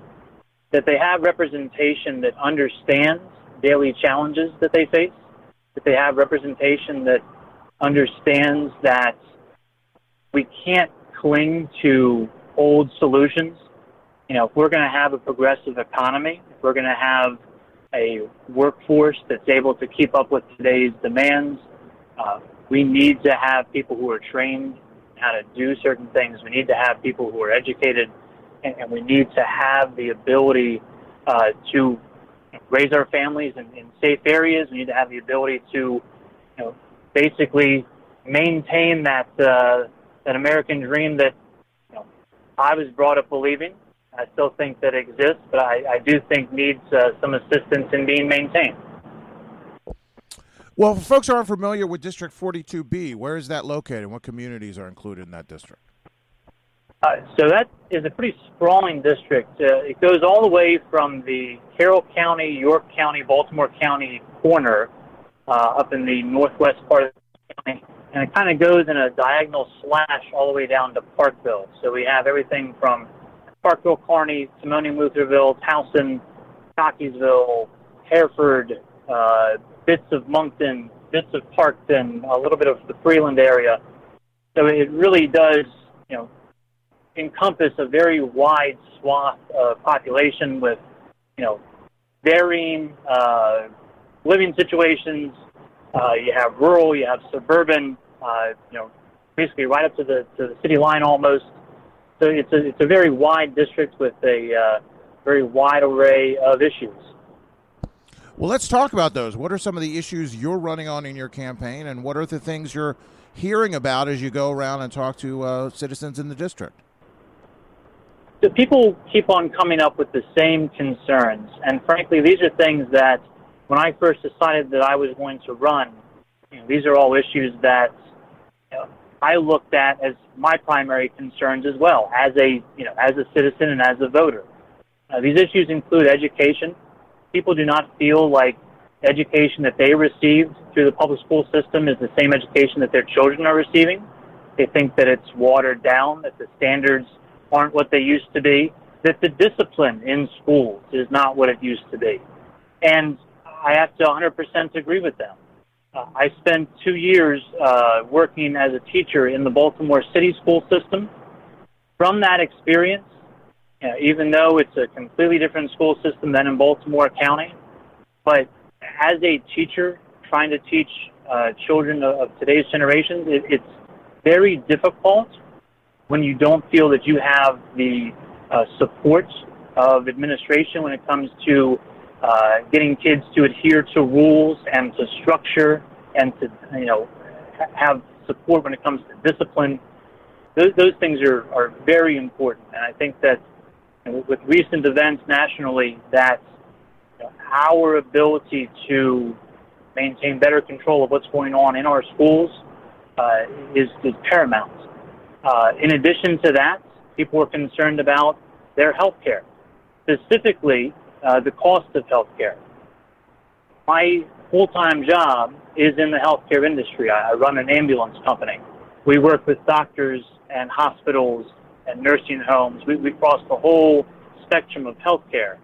that they have representation that understands daily challenges that they face, that they have representation that understands that we can't cling to old solutions. You know, if we're going to have a progressive economy, if we're going to have a workforce that's able to keep up with today's demands, we need to have people who are trained how to do certain things. We need to have people who are educated, and we need to have the ability to raise our families in safe areas. We need to have the ability to, you know, basically maintain that American dream that, you know, I was brought up believing. I still think that exists, but I do think needs some assistance in being maintained. Well, for folks who aren't familiar with District 42B, where is that located? What communities are included in that district? So that is a pretty sprawling district. It goes all the way from the Carroll County, York County, Baltimore County corner up in the northwest part of the county, and it kind of goes in a diagonal slash all the way down to Parkville. So we have everything from Parkville, Kearney, Timonium-Lutherville, Towson, Cockeysville, Hereford, bits of Moncton, bits of Parkton, a little bit of the Freeland area. So it really does, you know, encompass a very wide swath of population with, you know, varying living situations. You have rural, you have suburban, you know, basically right up to the city line almost. So it's a very wide district with a very wide array of issues. Well, let's talk about those. What are some of the issues you're running on in your campaign, and what are the things you're hearing about as you go around and talk to citizens in the district? The people keep on coming up with the same concerns, and frankly, these are things that when I first decided that I was going to run, you know, these are all issues that, you know, I looked at as my primary concerns as well, as a, you know, as a citizen and as a voter. These issues include education. People do not feel like education that they received through the public school system is the same education that their children are receiving. They think that it's watered down, that the standards aren't what they used to be, that the discipline in schools is not what it used to be. And I have to 100% agree with them. I spent 2 years working as a teacher in the Baltimore City school system. From that experience, you know, even though it's a completely different school system than in Baltimore County, but as a teacher trying to teach children of today's generations, it's very difficult when you don't feel that you have the support of administration when it comes to getting kids to adhere to rules and to structure and to, you know, have support when it comes to discipline. Those things are very important, and I think that with recent events nationally, that, you know, our ability to maintain better control of what's going on in our schools is paramount. In addition to that, people are concerned about their health care, specifically the cost of health care. My full-time job is in the healthcare industry. I run an ambulance company. We work with doctors and hospitals and nursing homes. We cross the whole spectrum of healthcare.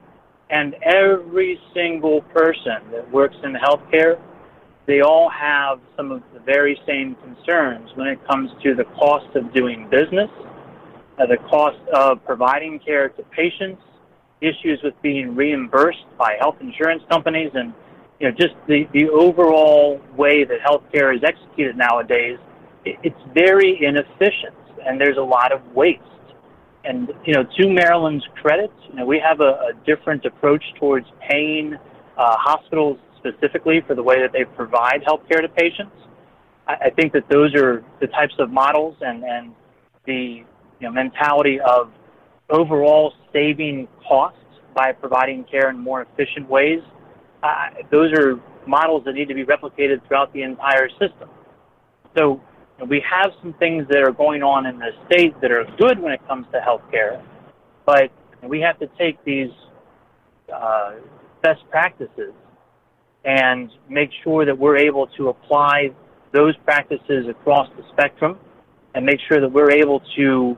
And every single person that works in healthcare, they all have some of the very same concerns when it comes to the cost of doing business, the cost of providing care to patients, issues with being reimbursed by health insurance companies, and, you know, just the overall way that healthcare is executed nowadays. It's very inefficient, and there's a lot of waste. And, you know, to Maryland's credit, you know, we have a different approach towards paying hospitals specifically for the way that they provide healthcare to patients. I think that those are the types of models and the, you know, mentality of overall saving costs by providing care in more efficient ways. Those are models that need to be replicated throughout the entire system. So, you know, we have some things that are going on in the state that are good when it comes to healthcare, but we have to take these best practices and make sure that we're able to apply those practices across the spectrum and make sure that we're able to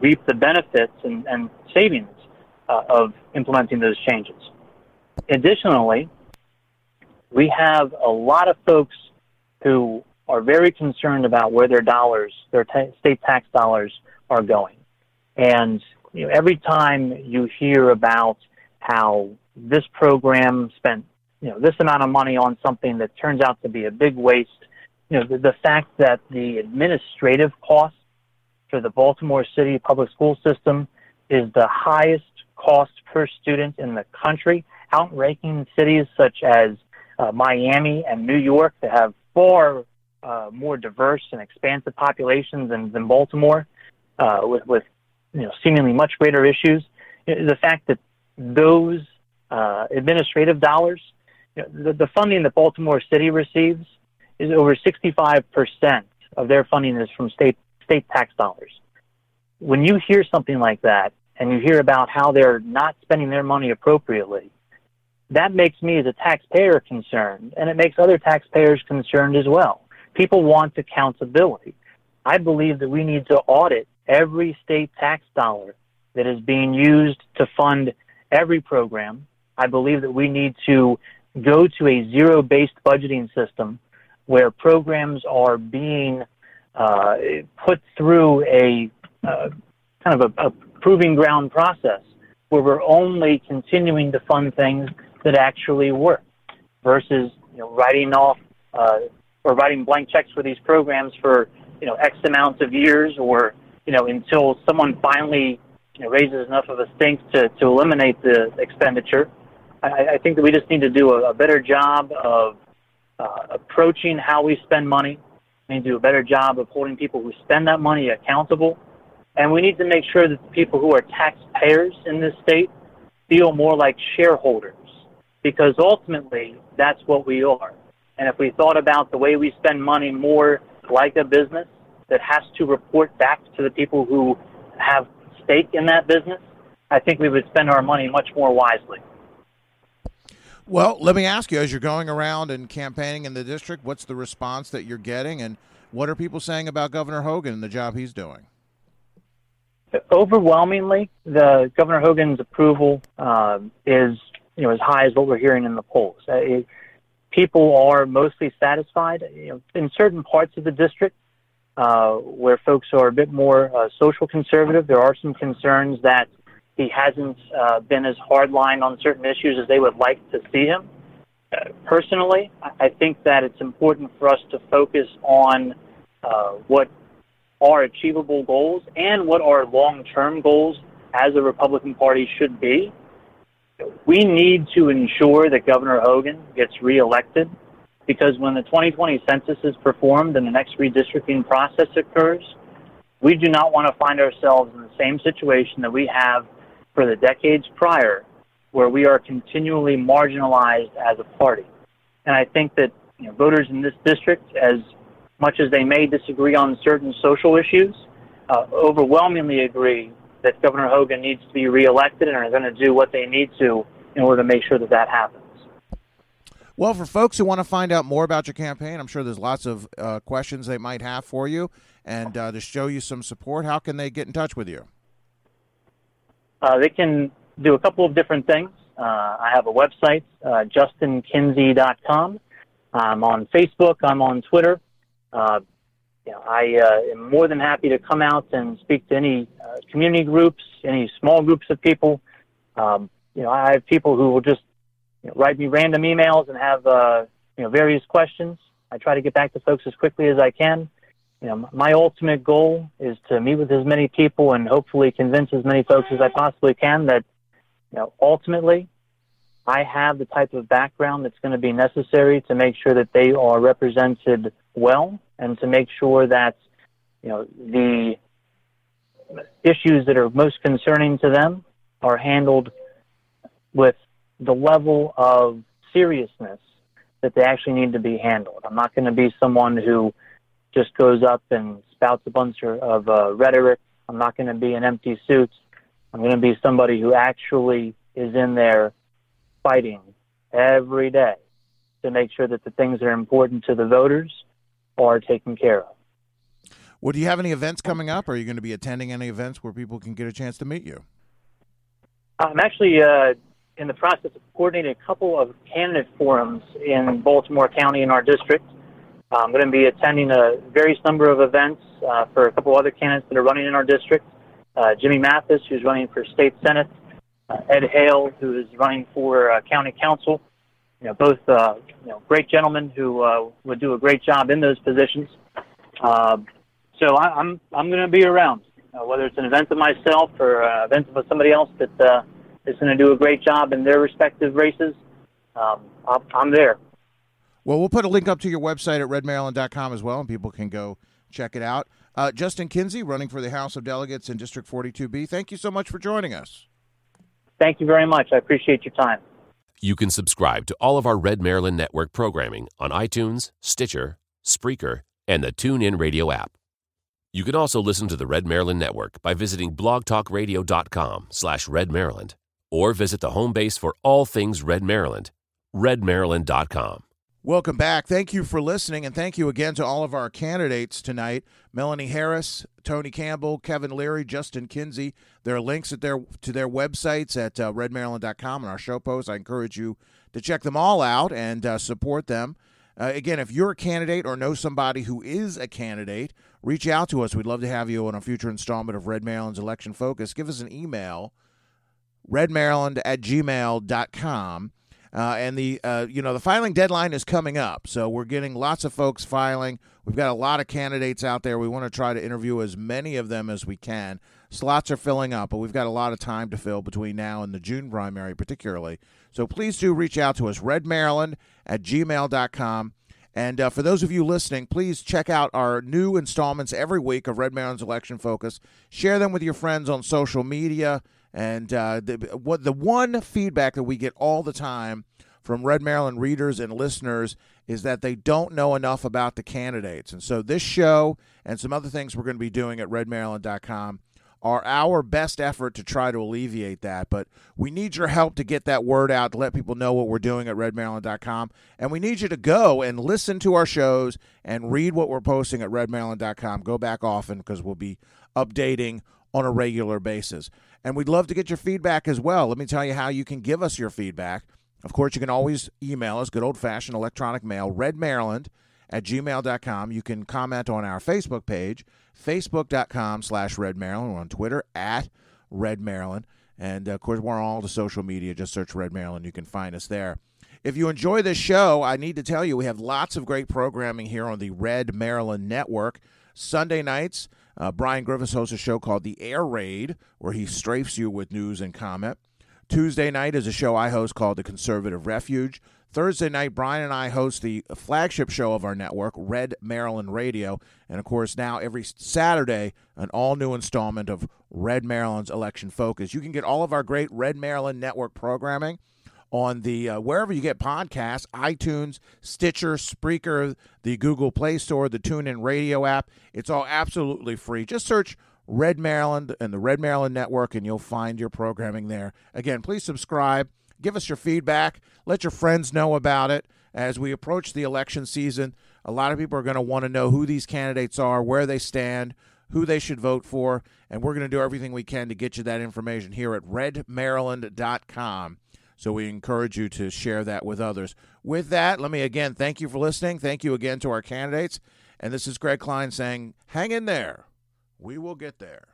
reap the benefits and savings of implementing those changes. Additionally, we have a lot of folks who are very concerned about where their dollars, their state tax dollars, are going. And, you know, every time you hear about how this program spent, you know, this amount of money on something that turns out to be a big waste, you know, the fact that the administrative cost for the Baltimore City public school system is the highest cost per student in the country, outranking cities such as Miami and New York that have far more diverse and expansive populations than Baltimore, with you know, seemingly much greater issues. The fact that those administrative dollars, you know, the funding that Baltimore City receives is over 65% of their funding is from state tax dollars. when you hear something like that and you hear about how they're not spending their money appropriately, that makes me as a taxpayer concerned, and it makes other taxpayers concerned as well. People want accountability. I believe that we need to audit every state tax dollar that is being used to fund every program. I believe that we need to go to a zero-based budgeting system where programs are being put through a kind of a proving ground process where we're only continuing to fund things that actually work versus, you know, writing off or writing blank checks for these programs for, you know, X amounts of years or, you know, until someone finally, you know, raises enough of a stink to eliminate the expenditure. I think that we just need to do a better job of approaching how we spend money. We need to do a better job of holding people who spend that money accountable. And we need to make sure that the people who are taxpayers in this state feel more like shareholders, because ultimately that's what we are. And if we thought about the way we spend money more like a business that has to report back to the people who have stake in that business, I think we would spend our money much more wisely. Well, let me ask you, as you're going around and campaigning in the district, what's the response that you're getting, and what are people saying about Governor Hogan and the job he's doing? Overwhelmingly, the Governor Hogan's approval is, you know, as high as what we're hearing in the polls. People are mostly satisfied. You know, in certain parts of the district where folks are a bit more social conservative, there are some concerns that he hasn't been as hardline on certain issues as they would like to see him. Personally, I think that it's important for us to focus on what are achievable goals and what our long-term goals as a Republican Party should be. We need to ensure that Governor Hogan gets reelected, because when the 2020 census is performed and the next redistricting process occurs, we do not want to find ourselves in the same situation that we have for the decades prior, where we are continually marginalized as a party. And I think that, you know, voters in this district, as much as they may disagree on certain social issues, overwhelmingly agree that Governor Hogan needs to be reelected and are going to do what they need to in order to make sure that that happens. Well, for folks who want to find out more about your campaign, I'm sure there's lots of questions they might have for you, and to show you some support, how can they get in touch with you? They can do a couple of different things. I have a website, justinkinsey.com. I'm on Facebook. I'm on Twitter. You know, I am more than happy to come out and speak to any community groups, any small groups of people. You know, I have people who will just, you know, write me random emails and have you know, various questions. I try to get back to folks as quickly as I can. You know, my ultimate goal is to meet with as many people and hopefully convince as many folks as I possibly can that, you know, ultimately I have the type of background that's going to be necessary to make sure that they are represented well and to make sure that, you know, the issues that are most concerning to them are handled with the level of seriousness that they actually need to be handled. I'm not going to be someone who just goes up and spouts a bunch of rhetoric. I'm not going to be an empty suit. I'm going to be somebody who actually is in there fighting every day to make sure that the things that are important to the voters are taken care of. Well, do you have any events coming up? Are you going to be attending any events where people can get a chance to meet you? I'm actually in the process of coordinating a couple of candidate forums in Baltimore County in our district. I'm going to be attending a various number of events for a couple other candidates that are running in our district. Jimmy Mathis, who's running for state senate, Ed Hale, who is running for county council. You know, both you know, great gentlemen who would do a great job in those positions. So I'm going to be around, whether it's an event of myself or an event of somebody else that is going to do a great job in their respective races. I'm there. Well, we'll put a link up to your website at redmaryland.com as well, and people can go check it out. Justin Kinsey, running for the House of Delegates in District 42B, thank you so much for joining us. Thank you very much. I appreciate your time. You can subscribe to all of our Red Maryland Network programming on iTunes, Stitcher, Spreaker, and the TuneIn Radio app. You can also listen to the Red Maryland Network by visiting blogtalkradio.com/Red Maryland or visit the home base for all things Red Maryland, redmaryland.com. Welcome back. Thank you for listening, and thank you again to all of our candidates tonight, Melanie Harris, Tony Campbell, Kevin Leary, Justin Kinsey. There are links at to their websites at redmaryland.com and our show posts. I encourage you to check them all out and support them. Again, if you're a candidate or know somebody who is a candidate, reach out to us. We'd love to have you on a future installment of Red Maryland's Election Focus. Give us an email, redmaryland@gmail.com. And the filing deadline is coming up, so we're getting lots of folks filing. We've got a lot of candidates out there. We want to try to interview as many of them as we can. Slots are filling up, but we've got a lot of time to fill between now and the June primary particularly. So please do reach out to us, redmaryland@gmail.com. And for those of you listening, please check out our new installments every week of Red Maryland's Election Focus. Share them with your friends on social media. And the one feedback that we get all the time from Red Maryland readers and listeners is that they don't know enough about the candidates. And so this show and some other things we're going to be doing at redmaryland.com are our best effort to try to alleviate that. But we need your help to get that word out, to let people know what we're doing at redmaryland.com. And we need you to go and listen to our shows and read what we're posting at redmaryland.com. Go back often because we'll be updating on a regular basis. And we'd love to get your feedback as well. Let me tell you how you can give us your feedback. Of course, you can always email us, good old-fashioned electronic mail, redmaryland@gmail.com. You can comment on our Facebook page, facebook.com/redmaryland. We're on Twitter, @redmaryland. And, of course, we're on all the social media. Just search Red Maryland. You can find us there. If you enjoy this show, I need to tell you we have lots of great programming here on the Red Maryland Network. Sunday nights, Brian Griffiths hosts a show called The Air Raid, where he strafes you with news and comment. Tuesday night is a show I host called The Conservative Refuge. Thursday night, Brian and I host the flagship show of our network, Red Maryland Radio. And, of course, now every Saturday, an all-new installment of Red Maryland's Election Focus. You can get all of our great Red Maryland Network programming on the wherever you get podcasts, iTunes, Stitcher, Spreaker, the Google Play Store, the TuneIn Radio app. It's all absolutely free. Just search Red Maryland and the Red Maryland Network, and you'll find your programming there. Again, please subscribe. Give us your feedback. Let your friends know about it. As we approach the election season, a lot of people are going to want to know who these candidates are, where they stand, who they should vote for, and we're going to do everything we can to get you that information here at redmaryland.com. So we encourage you to share that with others. With that, let me again thank you for listening. Thank you again to our candidates. And this is Greg Klein saying, hang in there. We will get there.